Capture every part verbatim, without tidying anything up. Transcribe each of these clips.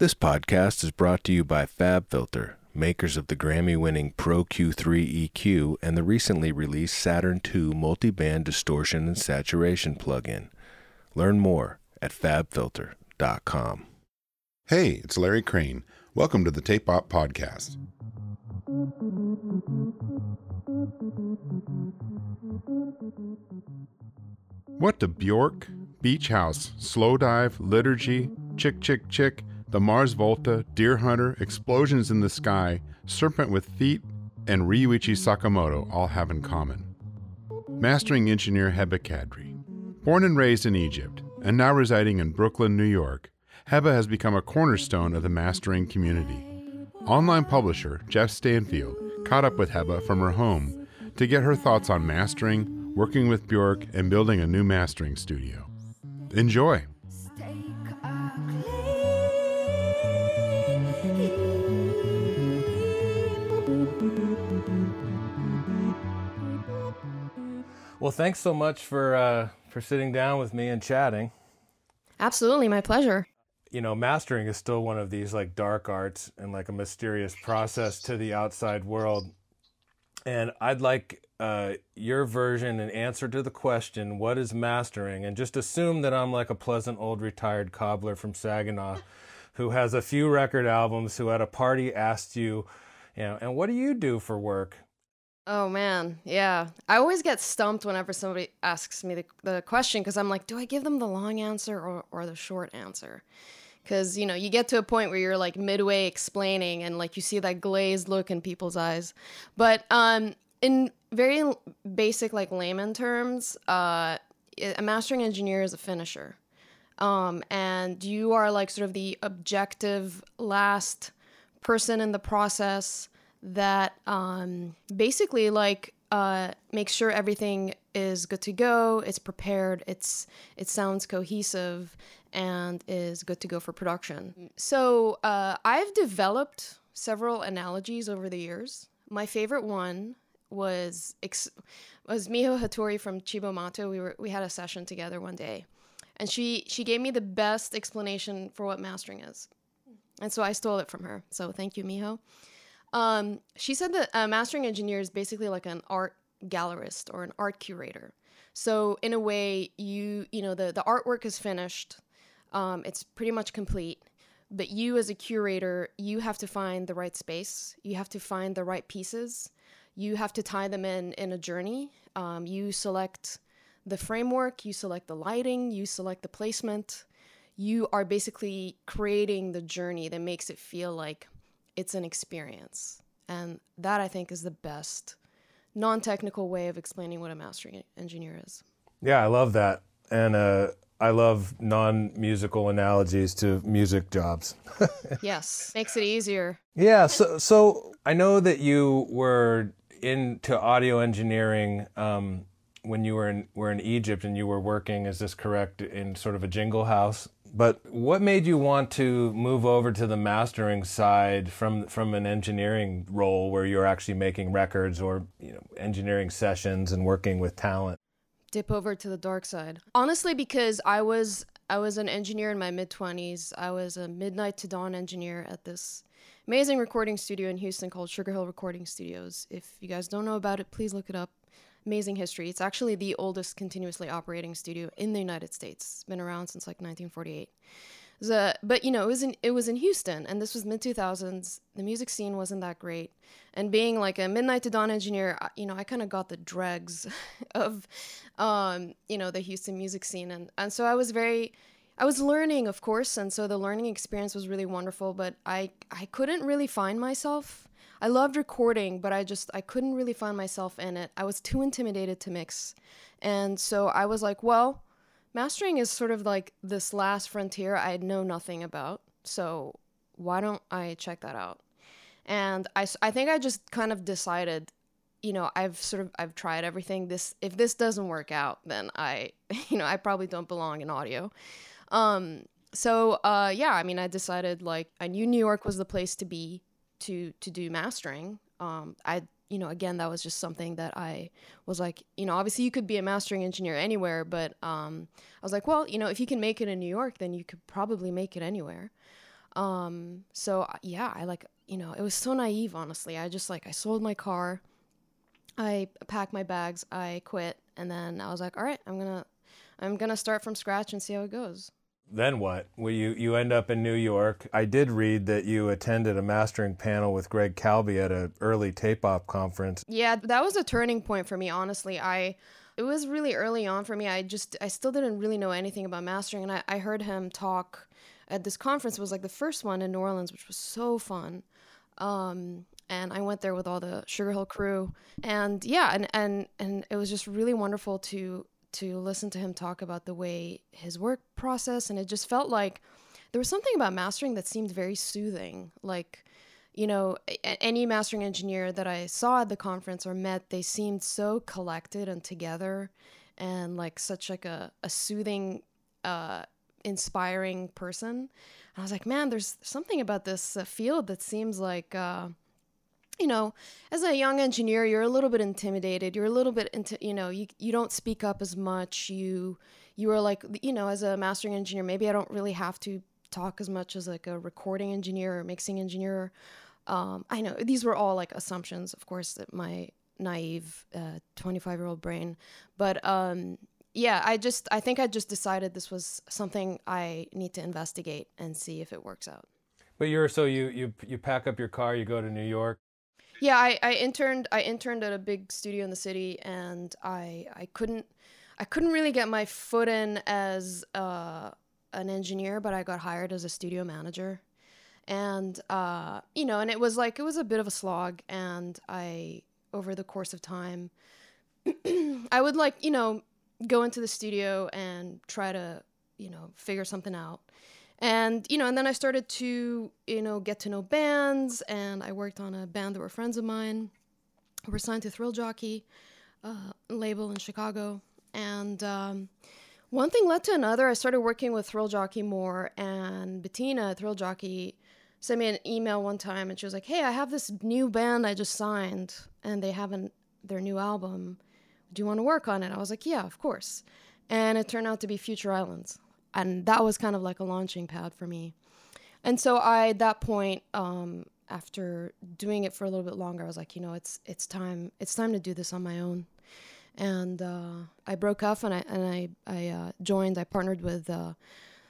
This podcast is brought to you by FabFilter, makers of the Grammy-winning Pro Q three E Q and the recently released Saturn two multi-band distortion and saturation plugin. Learn more at fab filter dot com. Hey, it's Larry Crane. Welcome to the Tape Op podcast. What do Bjork, Beach House, Slowdive, Liturgy, Chick Chick Chick, The Mars Volta, Deer Hunter, Explosions in the Sky, Serpent with Feet, and Ryuichi Sakamoto all have in common? Mastering engineer Heba Kadri. Born and raised in Egypt, and now residing in Brooklyn, New York, Heba has become a cornerstone of the mastering community. Online publisher Jeff Stanfield caught up with Heba from her home to get her thoughts on mastering, working with Bjork, and building a new mastering studio. Enjoy! Well, thanks so much for uh, for sitting down with me and chatting. Absolutely, my pleasure. You know, mastering is still one of these like dark arts and like a mysterious process to the outside world. And I'd like uh, your version and answer to the question, what is mastering? And just assume that I'm like a pleasant old retired cobbler from Saginaw who has a few record albums, who at a party asked you, you know, and what do you do for work? Oh, man. Yeah. I always get stumped whenever somebody asks me the, the question because I'm like, do I give them the long answer or, or the short answer? Because, you know, you get to a point where you're like midway explaining and like you see that glazed look in people's eyes. But um, in very basic, like layman terms, uh, a mastering engineer is a finisher. Um, and you are like sort of the objective last person in the process that um, basically like uh, makes sure everything is good to go, it's prepared, it's it sounds cohesive, and is good to go for production. So uh, I've developed several analogies over the years. My favorite one was ex- was Miho Hattori from Chibomato. We were we had a session together one day, and she she gave me the best explanation for what mastering is, and so I stole it from her. So thank you, Miho. Um, she said that a mastering engineer is basically like an art gallerist or an art curator. So in a way, you you know, the, the artwork is finished. Um, it's pretty much complete. But you as a curator, you have to find the right space. You have to find the right pieces. You have to tie them in in a journey. Um, you select the framework. You select the lighting. You select the placement. You are basically creating the journey that makes it feel like it's an experience. And that, I think, is the best non-technical way of explaining what a mastering engineer is. Yeah, I love that. And uh, I love non-musical analogies to music jobs. Yes, makes it easier. Yeah, so so I know that you were into audio engineering um, when you were in, were in Egypt and you were working, is this correct, in sort of a jingle house? But what made you want to move over to the mastering side from from an engineering role where you're actually making records or, you know, engineering sessions and working with talent? Dip over to the dark side. Honestly, because I was I was an engineer in my mid-twenties. I was a midnight to dawn engineer at this amazing recording studio in Houston called Sugar Hill Recording Studios. If you guys don't know about it, please look it up. Amazing history. It's actually the oldest continuously operating studio in the United States. It's been around since like nineteen forty-eight. So, but you know, it was in it was in Houston, and this was mid two thousands. The music scene wasn't that great, and being like a midnight to dawn engineer, you know, I kind of got the dregs of, um, you know, the Houston music scene, and and so I was very, I was learning, of course, and so the learning experience was really wonderful. But I I couldn't really find myself. I loved recording, but I just, I couldn't really find myself in it. I was too intimidated to mix. And so I was like, well, mastering is sort of like this last frontier I know nothing about. So why don't I check that out? And I, I think I just kind of decided, you know, I've sort of, I've tried everything. This, if this doesn't work out, then I, you know, I probably don't belong in audio. Um, so uh, yeah, I mean, I decided like, I knew New York was the place to be. to to do mastering. Um, I, you know, again, that was just something that I was like, you know, obviously you could be a mastering engineer anywhere, but um, I was like, well, you know, if you can make it in New York, then you could probably make it anywhere. Um, so yeah, I like, you know, it was so naive, honestly. I just like, I sold my car, I packed my bags, I quit. And then I was like, all right, I'm going to, I'm going to start from scratch and see how it goes. Then what? Well, you, you end up in New York. I did read that you attended a mastering panel with Greg Calbi at an early Tape Op conference. Yeah, that was a turning point for me, honestly. I, it was really early on for me. I just, I still didn't really know anything about mastering. And I, I heard him talk at this conference. It was like the first one in New Orleans, which was so fun. Um, and I went there with all the Sugar Hill crew. And yeah, and, and, and it was just really wonderful to to listen to him talk about the way his work process. And it just felt like there was something about mastering that seemed very soothing. Like, you know, a- any mastering engineer that I saw at the conference or met, they seemed so collected and together and like such like a, a soothing, uh, inspiring person. And I was like, man, there's something about this uh, field that seems like, uh, you know, as a young engineer, you're a little bit intimidated. You're a little bit into, you know, you, you don't speak up as much. You, you are like, you know, as a mastering engineer, maybe I don't really have to talk as much as like a recording engineer or mixing engineer. Um, I know these were all like assumptions, of course, that my naive uh, twenty-five year old brain, but um, yeah, I just, I think I just decided this was something I need to investigate and see if it works out. But you're, so you, you, you pack up your car, you go to New York. Yeah, I, I interned I interned at a big studio in the city, and I I couldn't I couldn't really get my foot in as uh, an engineer, but I got hired as a studio manager, and uh, you know, and it was like it was a bit of a slog, and I over the course of time, I would like you know go into the studio and try to you know figure something out. And, you know, and then I started to, you know, get to know bands, and I worked on a band that were friends of mine. We were signed to Thrill Jockey, uh, label in Chicago. And um, one thing led to another. I started working with Thrill Jockey more, and Bettina, Thrill Jockey, sent me an email one time, and she was like, hey, I have this new band I just signed, and they have an, their new album. Do you want to work on it? I was like, yeah, of course. And it turned out to be Future Islands. And that was kind of like a launching pad for me. And so I, at that point, um, after doing it for a little bit longer, I was like, you know, it's it's time it's time to do this on my own. And uh, I broke off and I and I I uh, joined. I partnered with uh,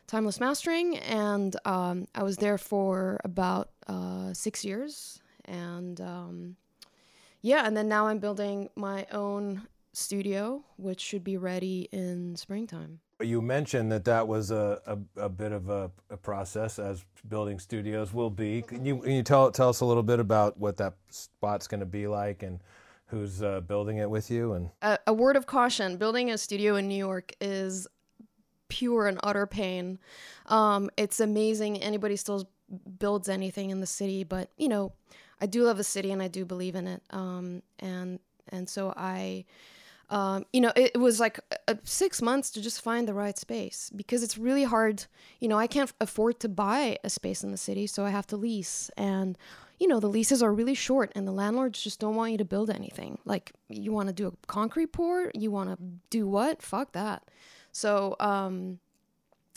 Timeless Mastering, and um, I was there for about uh, six years. And um, yeah, and then now I'm building my own studio, which should be ready in springtime. You mentioned that that was a, a, a bit of a, a process, as building studios will be. Can you, can you tell tell us a little bit about what that spot's going to be like and who's uh, building it with you? And a, a word of caution, building a studio in New York is pure and utter pain. Um, it's amazing. Anybody still builds anything in the city, but, you know, I do love the city and I do believe in it. Um, and and so I... Um, you know, it, it was like uh, six months to just find the right space, because it's really hard. You know, I can't afford to buy a space in the city, so I have to lease. And, you know, the leases are really short, and the landlords just don't want you to build anything. Like, you want to do a concrete pour? You want to do what? Fuck that. So, um,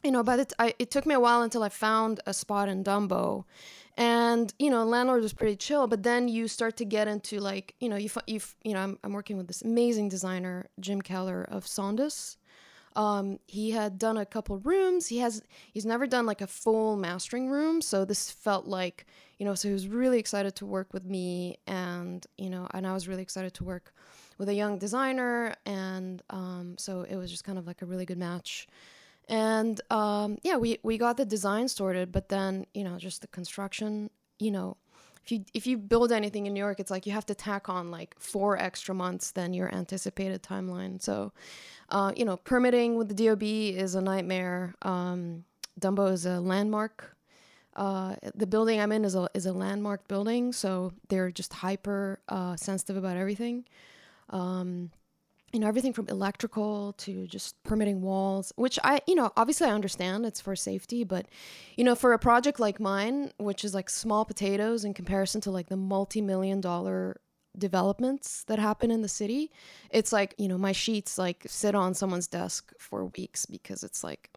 you know, by the t- I, it took me a while until I found a spot in Dumbo. And, you know, landlord was pretty chill, but then you start to get into like, you know, you, you, you know, I'm, I'm working with this amazing designer, Jim Keller of Saunders. Um, he had done a couple rooms. He has, he's never done like a full mastering room. So this felt like, you know, so he was really excited to work with me, and, you know, and I was really excited to work with a young designer. And, um, so it was just kind of like a really good match. And, um, yeah, we, we got the design sorted, but then, you know, just the construction, you know, if you, if you build anything in New York, it's like you have to tack on like four extra months than your anticipated timeline. So, uh, you know, permitting with the D O B is a nightmare. Um, Dumbo is a landmark. Uh, the building I'm in is a, is a landmark building. So they're just hyper, uh, sensitive about everything. Um, You know, everything from electrical to just permitting walls, which I, you know, obviously I understand it's for safety, but, you know, for a project like mine, which is like small potatoes in comparison to like the multi-million dollar developments that happen in the city, it's like, you know, my sheets like sit on someone's desk for weeks, because it's like,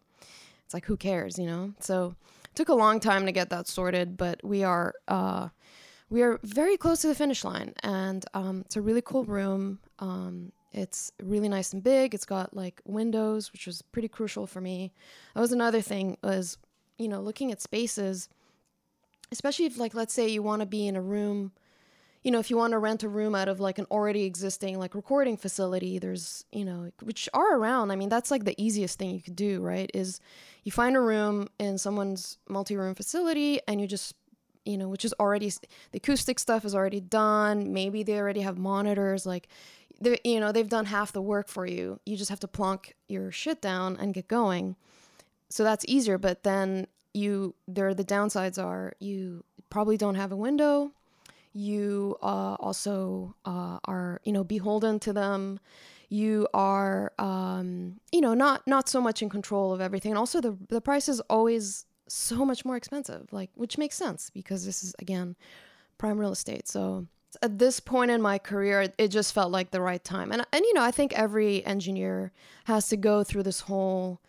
it's like, who cares, you know? So took a long time to get that sorted, but we are uh, we are very close to the finish line, and um, it's a really cool room. Um, it's really nice and big. It's got like windows, which was pretty crucial for me. That was another thing, was, you know, looking at spaces, especially if, like, let's say you want to be in a room, you know, if you want to rent a room out of like an already existing like recording facility, there's, you know, which are around. I mean, that's like the easiest thing you could do, right? Is you find a room in someone's multi-room facility and you just, you know, which is already, the acoustic stuff is already done. Maybe they already have monitors, like, they, you know, they've done half the work for you. You just have to plonk your shit down and get going. So that's easier. But then you, there, the downsides are you probably don't have a window. You uh, also uh, are, you know, beholden to them. You are, um, you know, not not so much in control of everything. And also the, the price is always so much more expensive, like, which makes sense because this is, again, prime real estate. So at this point in my career, it just felt like the right time. And, and you know, I think every engineer has to go through this whole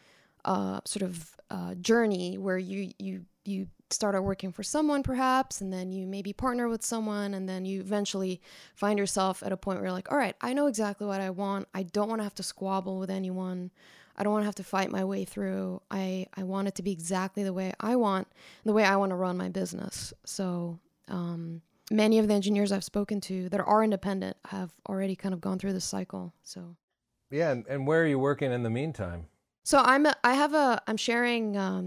uh, sort of uh, journey where you you you... start out working for someone perhaps, and then you maybe partner with someone, and then you eventually find yourself at a point where you're like, all right, I know exactly what I want. I don't want to have to squabble with anyone. I don't want to have to fight my way through. I, I want it to be exactly the way I want, the way I want to run my business. So um, many of the engineers I've spoken to that are independent have already kind of gone through this cycle. So yeah. And, and where are you working in the meantime? So I'm, a, I have a, I'm sharing um,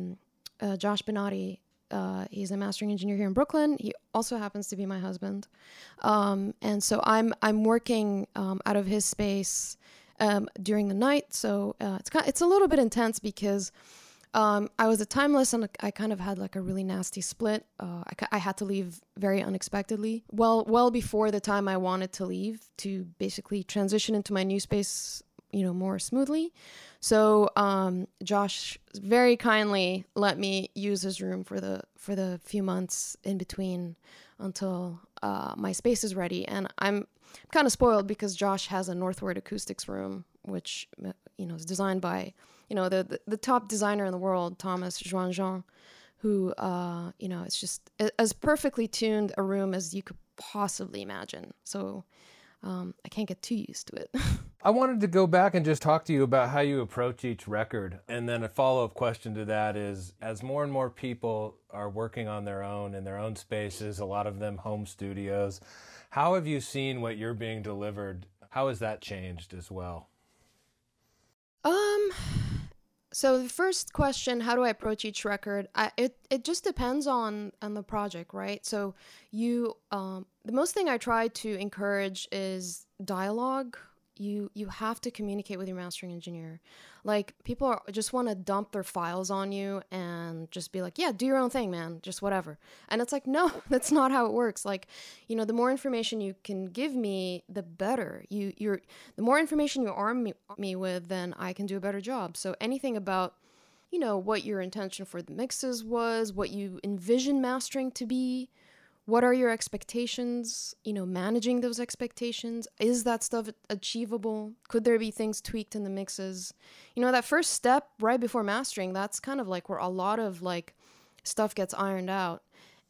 uh, Josh Benatti. Uh, he's a mastering engineer here in Brooklyn. He also happens to be my husband. Um, and so I'm I'm working um, out of his space um, during the night. So uh, it's kind of, it's a little bit intense because um, I was a timeless and I kind of had like a really nasty split. Uh, I, I had to leave very unexpectedly. Well, well before the time I wanted to leave to basically transition into my new space, you know, more smoothly. So um, Josh very kindly let me use his room for the for the few months in between until uh, my space is ready. And I'm kind of spoiled because Josh has a Northward Acoustics room, which, you know, is designed by, you know, the the, the top designer in the world, Thomas Joanjean, who, uh, you know, it's just as perfectly tuned a room as you could possibly imagine. So Um, I can't get too used to it. I wanted to go back and just talk to you about how you approach each record. And then a follow-up question to that is, as more and more people are working on their own in their own spaces, a lot of them home studios, how have you seen what you're being delivered? How has that changed as well? Um, so the first question, how do I approach each record? I, it, it just depends on, on the project, right? So you... um. The most thing I try to encourage is dialogue. You you have to communicate with your mastering engineer. Like, people are, just want to dump their files on you and just be like, yeah, do your own thing, man, just whatever. And it's like, no, that's not how it works. Like, you know, the more information you can give me, the better. You you're the more information you arm me, me with, then I can do a better job. So anything about, you know, what your intention for the mixes was, what you envision mastering to be. What are your expectations? You know, managing those expectations. Is that stuff achievable? Could there be things tweaked in the mixes? You know, that first step right before mastering, that's kind of like where a lot of like stuff gets ironed out.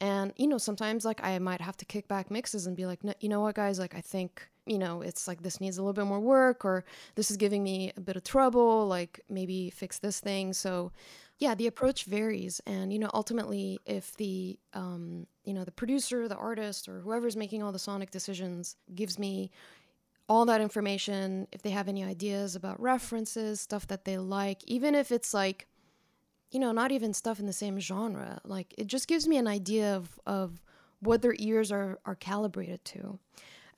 And, you know, sometimes like I might have to kick back mixes and be like, no, you know what, guys, like I think, you know, it's like this needs a little bit more work, or this is giving me a bit of trouble, like maybe fix this thing. So yeah, the approach varies. And, you know, ultimately, if the, um, you know, the producer, the artist, or whoever's making all the sonic decisions gives me all that information, if they have any ideas about references, stuff that they like, even if it's like, you know, not even stuff in the same genre, like it just gives me an idea of, of what their ears are, are calibrated to.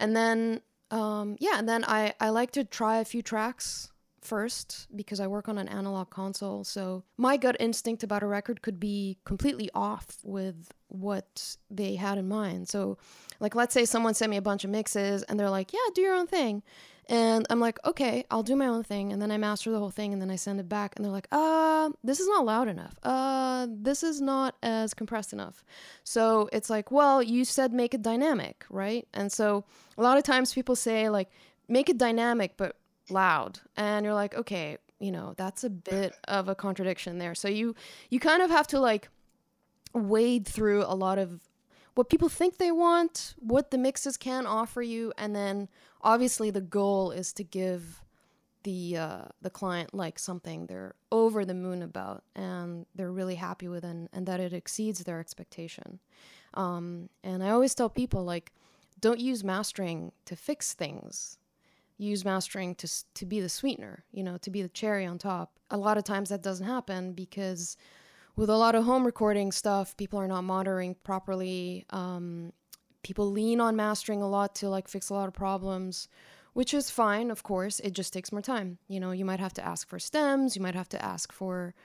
And then, um, yeah, and then I, I like to try a few tracks first, because I work on an analog console, so my gut instinct about a record could be completely off with what they had in mind. So, like, let's say someone sent me a bunch of mixes and they're like, yeah, do your own thing, and I'm like, okay, I'll do my own thing, and then I master the whole thing, and then I send it back, and they're like, uh this is not loud enough, uh this is not as compressed enough. So it's like, well, you said make it dynamic, right? And so a lot of times people say like, make it dynamic but loud, and you're like, okay, you know, that's a bit of a contradiction there. So you you kind of have to like wade through a lot of what people think they want, what the mixes can offer you, and then obviously the goal is to give the uh, the client like something they're over the moon about and they're really happy with, and, and that it exceeds their expectation. Um, and I always tell people, like, don't use mastering to fix things. Use mastering to to be the sweetener, you know, to be the cherry on top. A lot of times that doesn't happen because with a lot of home recording stuff, people are not monitoring properly. Um, people lean on mastering a lot to, like, fix a lot of problems, which is fine, of course. It just takes more time. You know, you might have to ask for stems. You might have to ask for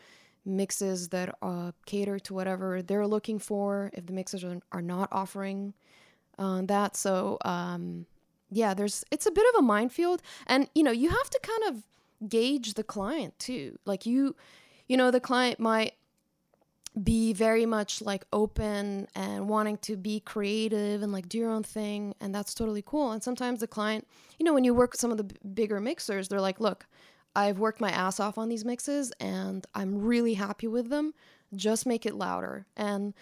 mixes that uh, cater to whatever they're looking for if the mixers are, are not offering uh, that. So, um, yeah, there's it's a bit of a minefield. And, you know, you have to kind of gauge the client, too. Like, you, you know, the client might be very much like open and wanting to be creative and like do your own thing, and that's totally cool. And sometimes the client, you know, when you work with some of the b- bigger mixers, they're like, look, I've worked my ass off on these mixes and I'm really happy with them, just make it louder. And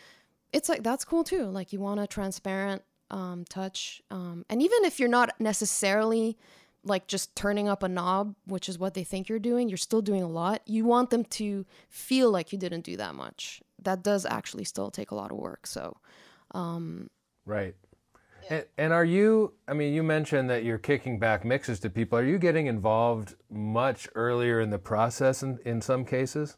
it's like, that's cool too. Like, you want a transparent um touch, um and even if you're not necessarily like just turning up a knob, which is what they think you're doing, you're still doing a lot. You want them to feel like you didn't do that much. That does actually still take a lot of work. So, um, right. Yeah. And, and are you, I mean, you mentioned that you're kicking back mixes to people. Are you getting involved much earlier in the process in, in some cases?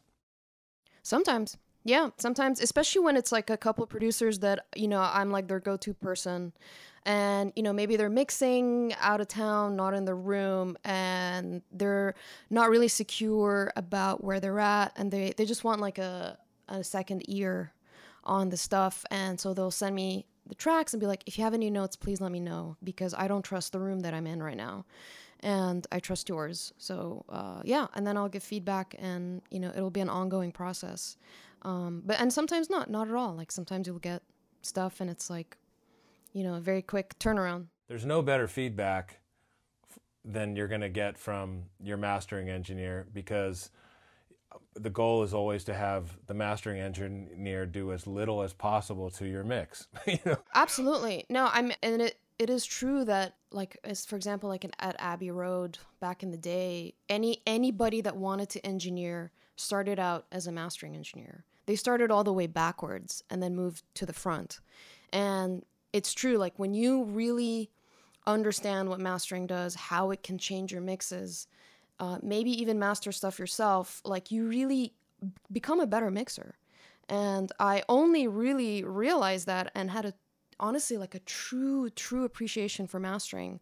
Sometimes. Yeah. Sometimes, especially when it's like a couple of producers that, you know, I'm like their go-to person. And, you know, maybe they're mixing out of town, not in the room, and they're not really secure about where they're at. And they, they just want like a, a second ear on the stuff. And so they'll send me the tracks and be like, if you have any notes, please let me know, because I don't trust the room that I'm in right now. And I trust yours. So, uh, yeah. And then I'll give feedback, and, you know, it'll be an ongoing process. Um, but, and sometimes not, not at all. Like, sometimes you'll get stuff and it's like, you know, a very quick turnaround. There's no better feedback f- than you're going to get from your mastering engineer, because the goal is always to have the mastering engineer do as little as possible to your mix. You know? Absolutely. No, I'm, and it, it is true that, like, as for example, like an, at Abbey Road back in the day, any anybody that wanted to engineer started out as a mastering engineer. They started all the way backwards and then moved to the front. And it's true, like, when you really understand what mastering does, how it can change your mixes, uh, maybe even master stuff yourself, like, you really b- become a better mixer. And I only really realized that and had a, honestly, like a true, true appreciation for mastering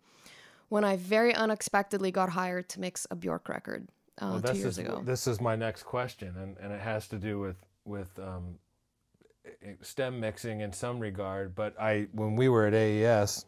when I very unexpectedly got hired to mix a Bjork record uh, well, two years is, ago. This is my next question, and, and it has to do with, with um stem mixing in some regard, but I when we were at A E S,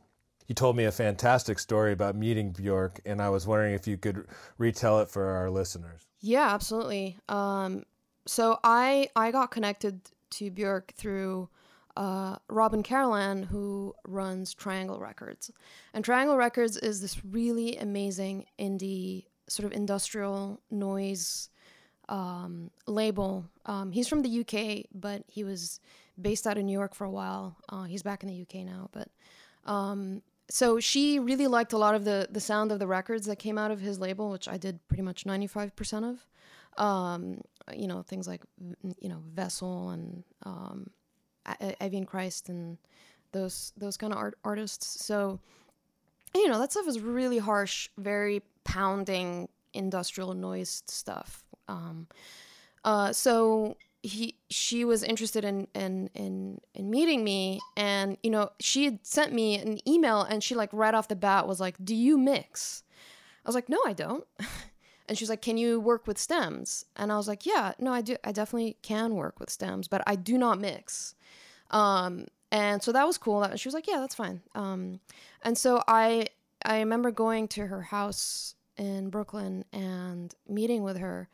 you told me a fantastic story about meeting Bjork, and I was wondering if you could retell it for our listeners. Yeah, absolutely. Um, so I I got connected to Bjork through uh, Robin Carolan, who runs Triangle Records, and Triangle Records is this really amazing indie sort of industrial noise Um, label. Um, he's from the U K, but he was based out of New York for a while. Uh, he's back in the U K now, but um, so she really liked a lot of the the sound of the records that came out of his label, which I did pretty much ninety-five percent of. Um, you know, things like, you know, Vessel and um, Evian Christ and those those kind of art- artists. So, you know, that stuff is really harsh, very pounding industrial noise stuff. Um, uh, so he, she was interested in, in, in, in meeting me, and, you know, she had sent me an email, and she, like, right off the bat was like, do you mix? I was like, no, I don't. And she's like, can you work with stems? And I was like, yeah, no, I do. I definitely can work with stems, but I do not mix. Um, and so that was cool. And she was like, yeah, that's fine. Um, and so I, I remember going to her house in Brooklyn and meeting with her.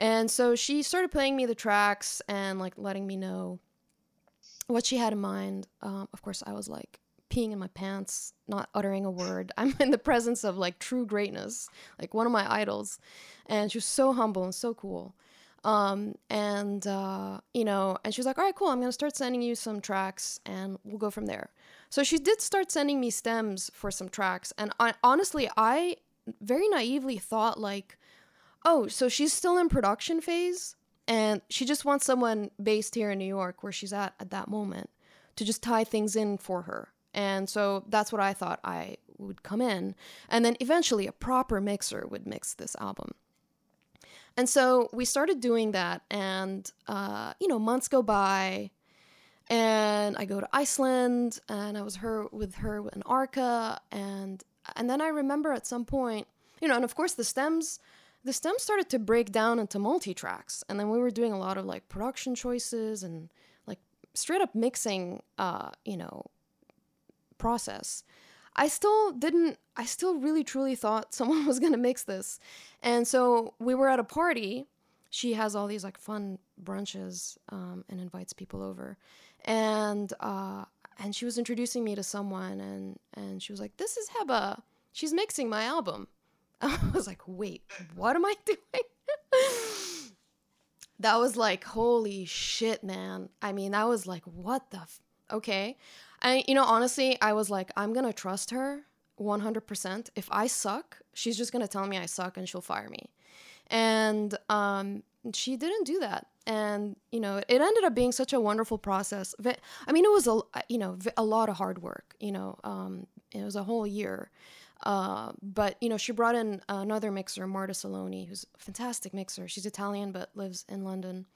And so she started playing me the tracks and, like, letting me know what she had in mind. Um, of course, I was, like, peeing in my pants, not uttering a word. I'm in the presence of, like, true greatness, like one of my idols. And she was so humble and so cool. Um, and, uh, you know, and she was like, all right, cool. I'm going to start sending you some tracks and we'll go from there. So she did start sending me stems for some tracks. And I, honestly, I very naively thought like, oh, so she's still in production phase and she just wants someone based here in New York where she's at at that moment to just tie things in for her. And so that's what I thought I would come in. And then eventually a proper mixer would mix this album. And so we started doing that, and, uh, you know, months go by, and I go to Iceland, and I was her with her in Arca, and and then I remember at some point, you know, and of course the stems, the stems started to break down into multi-tracks, and then we were doing a lot of, like, production choices and, like, straight-up mixing, uh, you know, process. I still didn't, I still really truly thought someone was going to mix this. And so we were at a party. She has all these like fun brunches um, and invites people over. And uh, and she was introducing me to someone and, and she was like, this is Heba. She's mixing my album. I was like, wait, what am I doing? That was like, holy shit, man. I mean, I was like, what the f- okay. I, you know, honestly, I was like, I'm going to trust her one hundred percent. If I suck, she's just going to tell me I suck and she'll fire me. And um, she didn't do that. And, you know, it ended up being such a wonderful process. I mean, it was, a, you know, a lot of hard work, you know, um, it was a whole year. Uh, but, you know, she brought in another mixer, Marta Saloni, who's a fantastic mixer. She's Italian, but lives in London.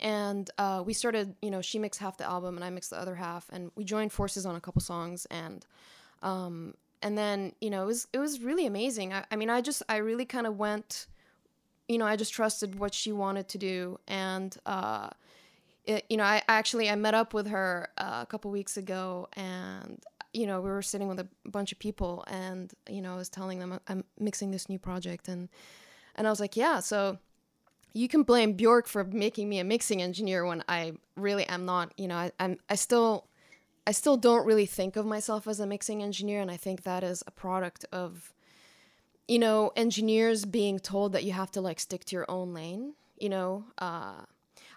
And uh, we started, you know, she mixed half the album and I mixed the other half, and we joined forces on a couple songs, and um, and then, you know, it was it was really amazing. I, I mean, I just I really kind of went, you know, I just trusted what she wanted to do, and uh, it, you know, I actually I met up with her uh, a couple weeks ago, and you know, we were sitting with a bunch of people, and you know, I was telling them I'm mixing this new project, and and I was like, yeah, so. You can blame Bjork for making me a mixing engineer when I really am not, you know, I, I'm, I still, I still don't really think of myself as a mixing engineer. And I think that is a product of, you know, engineers being told that you have to like stick to your own lane, you know, uh,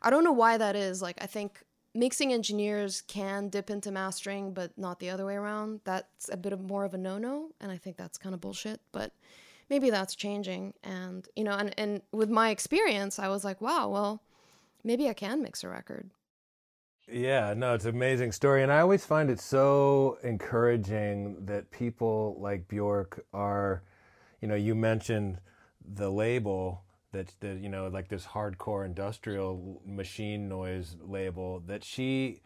I don't know why that is. Like, I think mixing engineers can dip into mastering, but not the other way around. That's a bit of more of a no-no. And I think that's kind of bullshit, but maybe that's changing. And, you know, and, and with my experience, I was like, wow, well, maybe I can mix a record. Yeah, no, it's an amazing story. And I always find it so encouraging that people like Bjork are, you know, you mentioned the label that, that you know, like this hardcore industrial machine noise label that she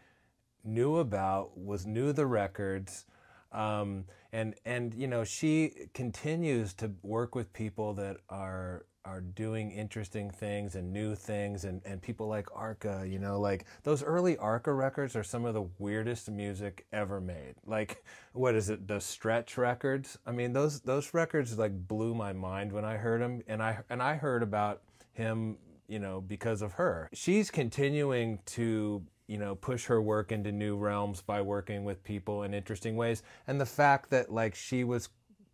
knew about, was knew the records, Um, and, and, you know, she continues to work with people that are, are doing interesting things and new things, and, and people like Arca, you know, like those early Arca records are some of the weirdest music ever made. Like, what is it? The Stretch records. I mean, those, those records like blew my mind when I heard them, and I, and I heard about him, you know, because of her. She's continuing to, you know, push her work into new realms by working with people in interesting ways. And the fact that like she was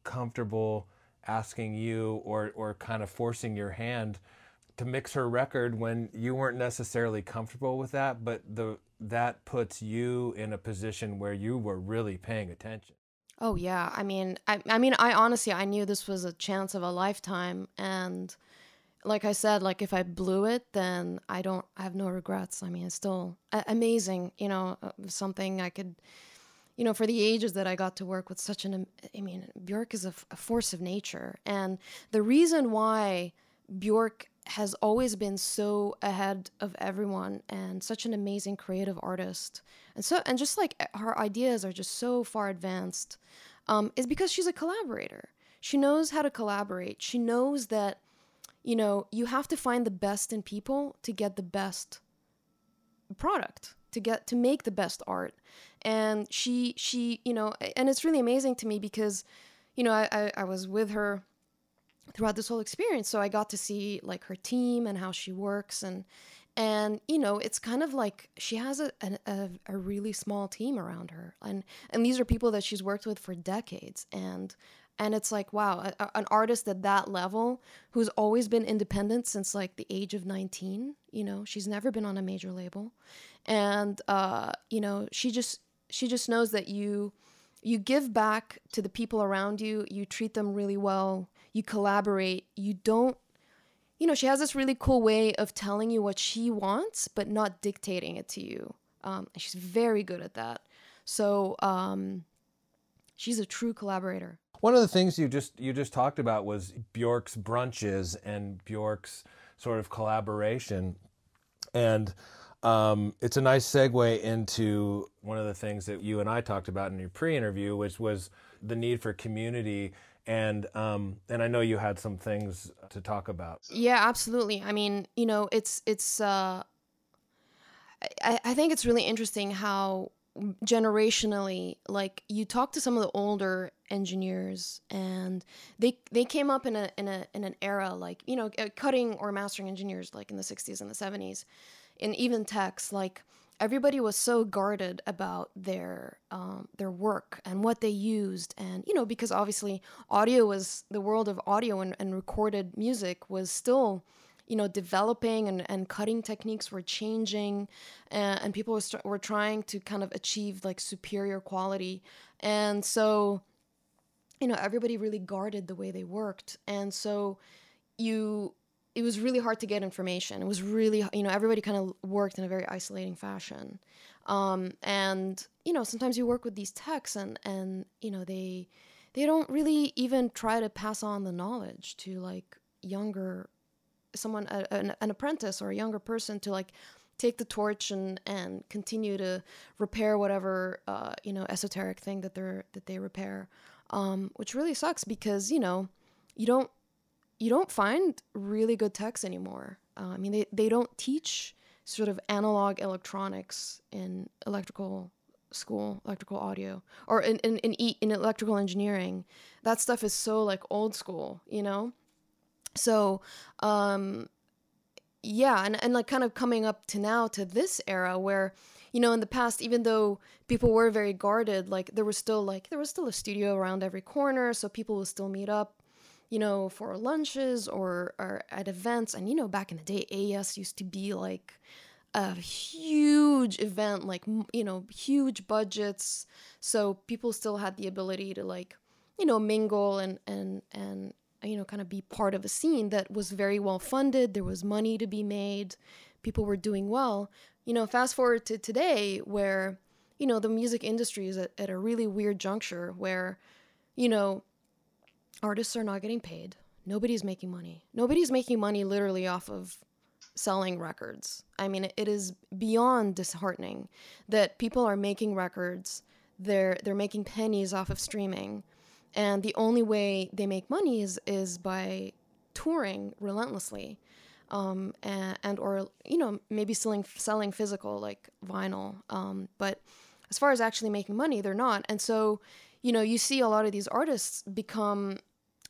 comfortable asking you or or kind of forcing your hand to mix her record when you weren't necessarily comfortable with that, but the that puts you in a position where you were really paying attention. Oh yeah, I mean, I I mean, I honestly I knew this was a chance of a lifetime, and like I said, like if I blew it, then I don't, I have no regrets. I mean, it's still a- amazing, you know, uh, something I could, you know, for the ages that I got to work with such an, I mean, Bjork is a, f- a force of nature. And the reason why Bjork has always been so ahead of everyone and such an amazing creative artist, and so, and just like her ideas are just so far advanced, um, is because she's a collaborator. She knows how to collaborate. She knows that, you know, you have to find the best in people to get the best product, to get to make the best art. And she, she, you know, and it's really amazing to me because, you know, I, I, I was with her throughout this whole experience. So I got to see like her team and how she works. And, and you know, it's kind of like she has a, a, a really small team around her. And, and these are people that she's worked with for decades. And And it's like, wow, a, an artist at that level who's always been independent since like the age of nineteen, you know, she's never been on a major label. And, uh, you know, she just she just knows that you you give back to the people around you. You treat them really well. You collaborate. You don't. You know, she has this really cool way of telling you what she wants, but not dictating it to you. Um, and she's very good at that. So um, she's a true collaborator. One of the things you just you just talked about was Bjork's brunches and Bjork's sort of collaboration. And um, it's a nice segue into one of the things that you and I talked about in your pre-interview, which was the need for community. And um, and I know you had some things to talk about. Yeah, absolutely. I mean, you know, it's it's uh, I, I think it's really interesting how generationally, like, you talk to some of the older engineers and they they came up in a in a in an era like, you know, cutting or mastering engineers like in the sixties and the seventies, and even techs, like, everybody was so guarded about their um, their work and what they used. And, you know, because obviously audio was, the world of audio and, and recorded music was still, you know, developing, and, and cutting techniques were changing, and, and people were, st- were trying to kind of achieve like superior quality. And so, you know, everybody really guarded the way they worked. And so you... it was really hard to get information. It was really, you know, everybody kind of worked in a very isolating fashion. Um, and, you know, sometimes you work with these techs and, and, you know, they, they don't really even try to pass on the knowledge to like younger, someone, a, an, an apprentice or a younger person to like take the torch and, and continue to repair whatever, uh, you know, esoteric thing that they're, that they repair. Um, which really sucks because, you know, you don't, you don't find really good techs anymore. Uh, I mean, they, they don't teach sort of analog electronics in electrical school, electrical audio, or in in in, e- in electrical engineering. That stuff is so like old school, you know? So, um, yeah, and, and like kind of coming up to now to this era where, you know, in the past, even though people were very guarded, like there was still like, there was still a studio around every corner, so people would still meet up, you know, for lunches or, or at events. And, you know, back in the day, A E S used to be like a huge event, like, you know, huge budgets. So people still had the ability to like, you know, mingle and, and, and, you know, kind of be part of a scene that was very well funded. There was money to be made. People were doing well. You know, fast forward to today where, you know, the music industry is at, at a really weird juncture where, you know, artists are not getting paid. Nobody's making money. Nobody's making money literally off of selling records. I mean, it is beyond disheartening that people are making records. They're they're making pennies off of streaming. And the only way they make money is, is by touring relentlessly. Um, and, and or, you know, maybe selling, selling physical like vinyl. Um, but as far as actually making money, they're not. And so, you know, you see a lot of these artists become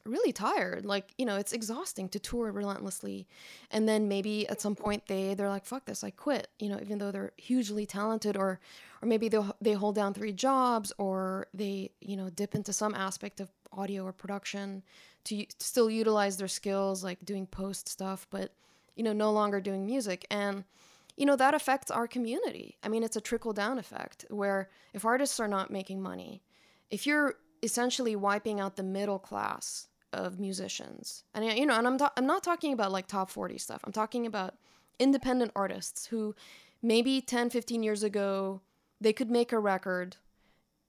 really tired. Like, you know, it's exhausting to tour relentlessly. And then maybe at some point they, they're like, fuck this, I quit. You know, even though they're hugely talented, or or maybe they hold down three jobs, or they, you know, dip into some aspect of audio or production to, to still utilize their skills, like doing post stuff, but, you know, no longer doing music. And, you know, that affects our community. I mean, it's a trickle down effect where if artists are not making money, if you're essentially wiping out the middle class of musicians, and, you know, and I'm, ta- I'm not talking about like top forty stuff. I'm talking about independent artists who maybe ten, fifteen years ago, they could make a record,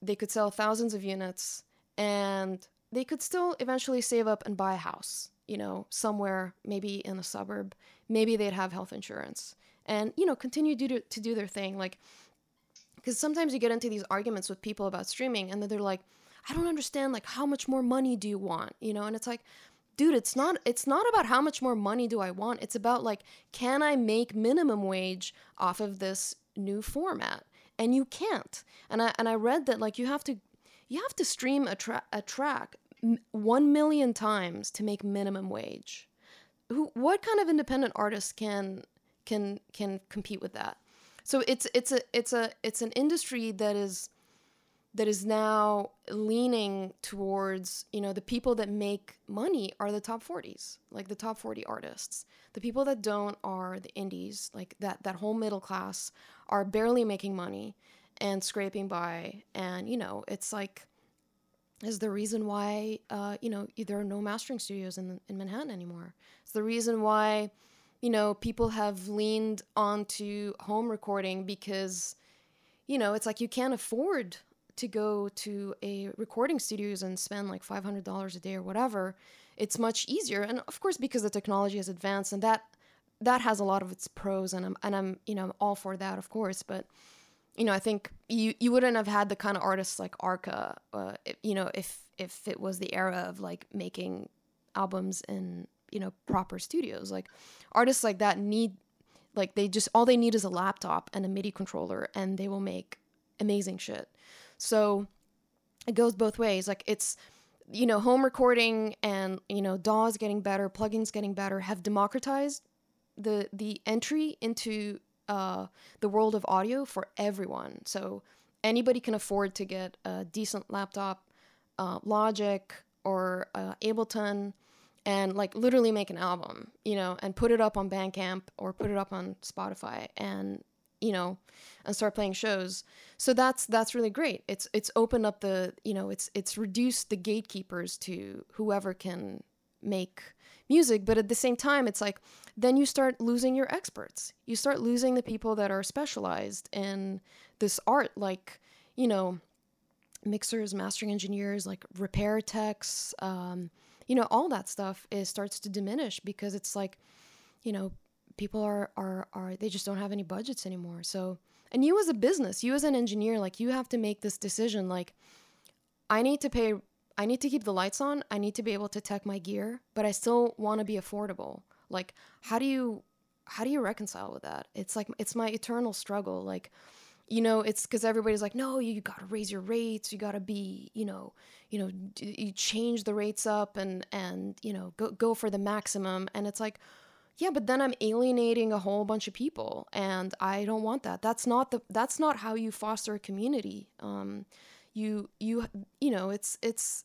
they could sell thousands of units, and they could still eventually save up and buy a house, you know, somewhere, maybe in a suburb, maybe they'd have health insurance and, you know, continue to do, to do their thing. Like, because sometimes you get into these arguments with people about streaming and then they're like, I don't understand, like, how much more money do you want? You know, and it's like, dude, it's not it's not about how much more money do I want. It's about like, can I make minimum wage off of this new format? And you can't. And I and I read that like you have to you have to stream a, tra- a track one million times to make minimum wage. Who what kind of independent artist can can can compete with that? So it's it's a it's a it's an industry that is that is now leaning towards, you know, the people that make money are the top forties, like the top forty artists. The people that don't are the indies, like that, that whole middle class are barely making money and scraping by. And, you know, it's like, is the reason why, uh, you know, there are no mastering studios in in Manhattan anymore. It's the reason why, you know, people have leaned onto home recording because, you know, it's like you can't afford to go to a recording studios and spend like five hundred dollars a day or whatever. It's much easier. And of course, because the technology has advanced, and that, that has a lot of its pros, and I'm, and I'm, you know, I'm all for that, of course. But, you know, I think you, you wouldn't have had the kind of artists like Arca, uh, if, you know, if, if it was the era of like making albums in, you know, proper studios. Like artists like that need, like they just, all they need is a laptop and a MIDI controller and they will make amazing shit. So it goes both ways. Like it's, you know, home recording and, you know, D A Ws getting better, plugins getting better, have democratized the the entry into uh, the world of audio for everyone. So anybody can afford to get a decent laptop, uh, Logic or uh, Ableton, and like literally make an album, you know, and put it up on Bandcamp or put it up on Spotify and, you know, and start playing shows. So that's that's really great. It's it's opened up the, you know, it's it's reduced the gatekeepers to whoever can make music. But at the same time, it's like then you start losing your experts. You start losing the people that are specialized in this art, like, you know, mixers, mastering engineers, like repair techs, um, you know, all that stuff is starts to diminish because it's like, you know, people are, are, are, they just don't have any budgets anymore. So, and you as a business, you as an engineer, like you have to make this decision. Like I need to pay, I need to keep the lights on. I need to be able to tech my gear, but I still want to be affordable. Like, how do you, how do you reconcile with that? It's like, it's my eternal struggle. Like, you know, it's because everybody's like, no, you, you got to raise your rates. You got to be, you know, you know, d- you change the rates up and, and, you know, go, go for the maximum. And it's like, yeah, but then I'm alienating a whole bunch of people, and I don't want that. That's not the. That's not how you foster a community. Um, you you you know, it's it's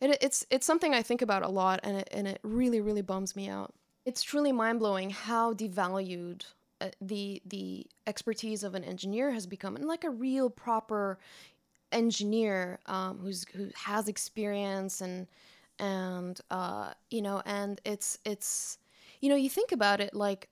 it, it's it's something I think about a lot, and it, and it really really bums me out. It's truly mind blowing how devalued uh, the the expertise of an engineer has become, and like a real proper engineer um, who's who has experience and and uh, you know, and it's it's. You know, you think about it, like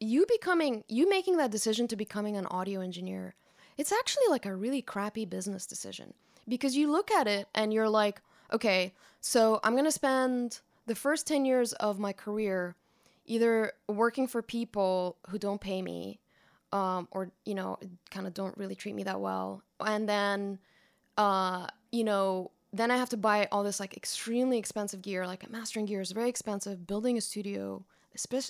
you becoming, you making that decision to becoming an audio engineer, it's actually like a really crappy business decision, because you look at it and you're like, okay, so I'm going to spend the first ten years of my career either working for people who don't pay me um, or, you know, kind of don't really treat me that well. And then, uh, you know, then I have to buy all this like extremely expensive gear, like a mastering gear is very expensive, building a studio,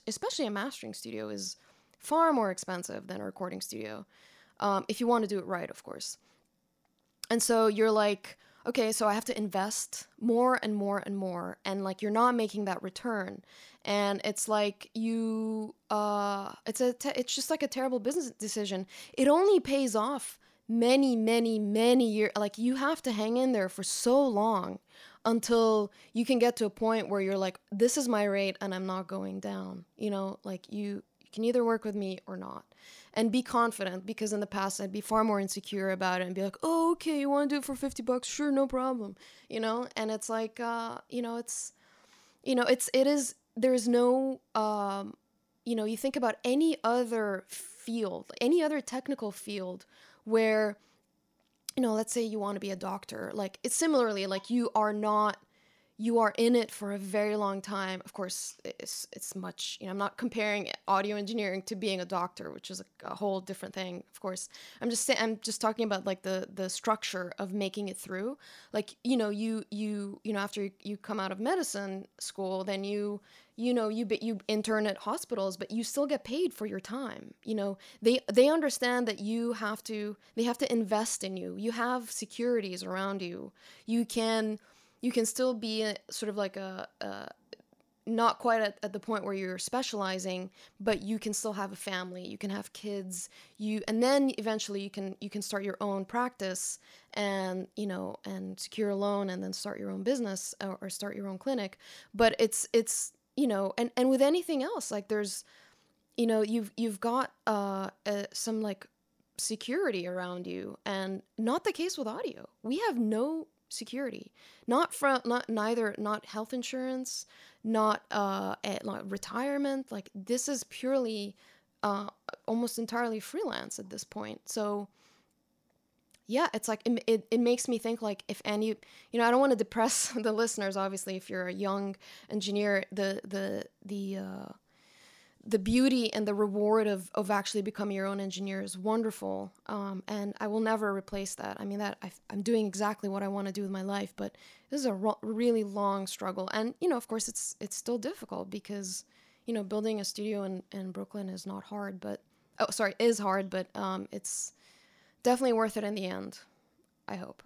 especially a mastering studio, is far more expensive than a recording studio, um, if you want to do it right, of course. And so you're like, okay, so I have to invest more and more and more, and like you're not making that return, and it's like you, uh, it's a, te- it's just like a terrible business decision. It only pays off many, many, many years. Like you have to hang in there for so long until you can get to a point where you're like, this is my rate and I'm not going down. You know, like you, you can either work with me or not, and be confident, because in the past I'd be far more insecure about it and be like, oh, okay, you want to do it for fifty bucks? Sure. No problem. You know? And it's like, uh, you know, it's, you know, it's, it is, there's no, um, you know, you think about any other field, any other technical field, where, you know, let's say you want to be a doctor, like it's similarly, like you are not, you are in it for a very long time. Of course, it's it's much, you know, I'm not comparing audio engineering to being a doctor, which is a, a whole different thing. Of course, I'm just saying, I'm just talking about like the the structure of making it through. Like, you know, you you you know, after you come out of medicine school, then you you know, you you intern at hospitals, but you still get paid for your time. You know, they they understand that you have to, they have to invest in you. You have securities around you. You can you can still be a, sort of like a, a not quite at, at the point where you're specializing, but you can still have a family, you can have kids, you, and then eventually you can, you can start your own practice and, you know, and secure a loan and then start your own business or, or start your own clinic. But it's, it's, you know, and, and with anything else, like there's, you know, you've, you've got, uh, uh some like security around you, and not the case with audio. We have no security, not from, not neither, not health insurance, not uh at, not retirement. Like this is purely uh almost entirely freelance at this point. So yeah, it's like it, it, it makes me think, like, if any, you know, I don't want to depress the listeners, obviously, if you're a young engineer, the the the uh the beauty and the reward of, of actually becoming your own engineer is wonderful. Um, and I will never replace that. I mean, that I've, I'm doing exactly what I want to do with my life, but this is a ro- really long struggle. And, you know, of course it's, it's still difficult because, you know, building a studio in, in Brooklyn is not hard, but, oh, sorry, is hard, but, um, it's definitely worth it in the end, I hope.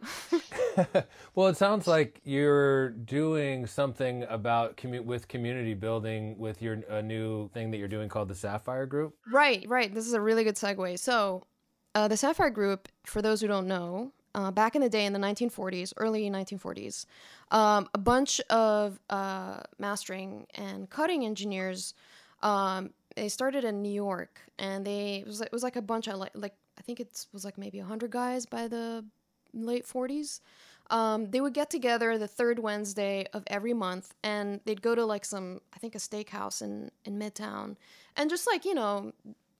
Well, it sounds like you're doing something about commu- with community building with your a new thing that you're doing called the Sapphire Group. Right, right. This is a really good segue. So uh, the Sapphire Group, for those who don't know, uh, back in the day in the nineteen forties, early nineteen forties, um, a bunch of uh, mastering and cutting engineers, um, they started in New York, and they it was, it was like a bunch of, like, like I think it was like maybe one hundred guys by the late forties. Um, they would get together the third Wednesday of every month, and they'd go to like some, I think a steakhouse in, in Midtown, and just like, you know,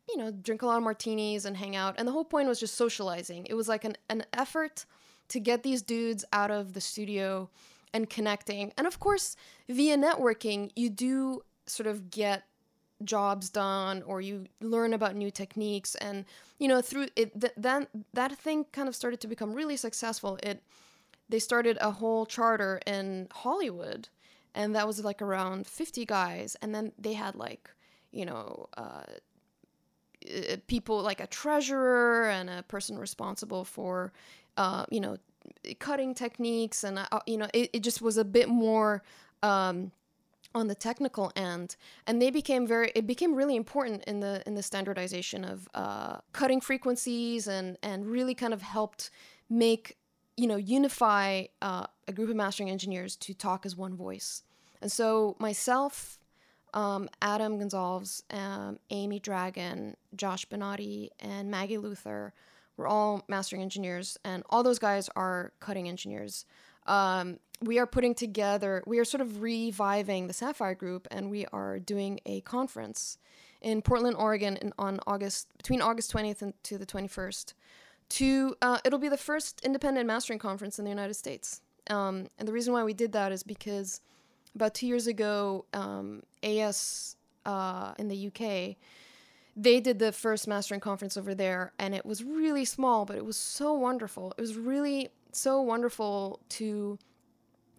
you know, drink a lot of martinis and hang out. And the whole point was just socializing. It was like an, an effort to get these dudes out of the studio and connecting. And of course, via networking, you do sort of get jobs done, or you learn about new techniques. And, you know, through it, th- then that thing kind of started to become really successful. It, they started a whole charter in Hollywood, and that was like around fifty guys. And then they had like, you know, uh, people like a treasurer and a person responsible for, uh, you know, cutting techniques. And, uh, you know, it, it just was a bit more, um, on the technical end, and they became very, it became really important in the in the standardization of uh, cutting frequencies, and and really kind of helped make, you know, unify uh, a group of mastering engineers to talk as one voice. And so myself, um, Adam Gonzalez, um, Amy Dragon, Josh Benatti, and Maggie Luther were all mastering engineers, and all those guys are cutting engineers. Um, we are putting together, we are sort of reviving the Sapphire Group, and we are doing a conference in Portland, Oregon, in, on August, between August twentieth and to the twenty-first. To uh, it'll be the first independent mastering conference in the United States. Um, and the reason why we did that is because about two years ago, um, A E S uh, in the U K, they did the first mastering conference over there, and it was really small, but it was so wonderful. It was really so wonderful to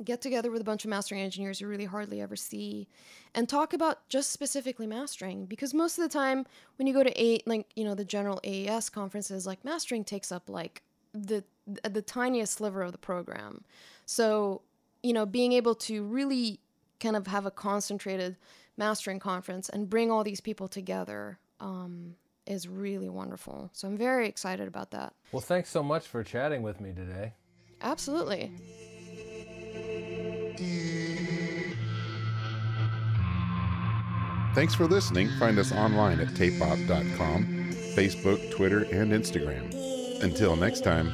get together with a bunch of mastering engineers you really hardly ever see and talk about just specifically mastering, because most of the time when you go to a like you know the general A E S conferences, like mastering takes up like the the tiniest sliver of the program. So, you know, being able to really kind of have a concentrated mastering conference and bring all these people together um is really wonderful. So I'm very excited about that. Well, thanks so much for chatting with me today. Absolutely. Thanks for listening. Find us online at tape op dot com, Facebook, Twitter, and Instagram. Until next time.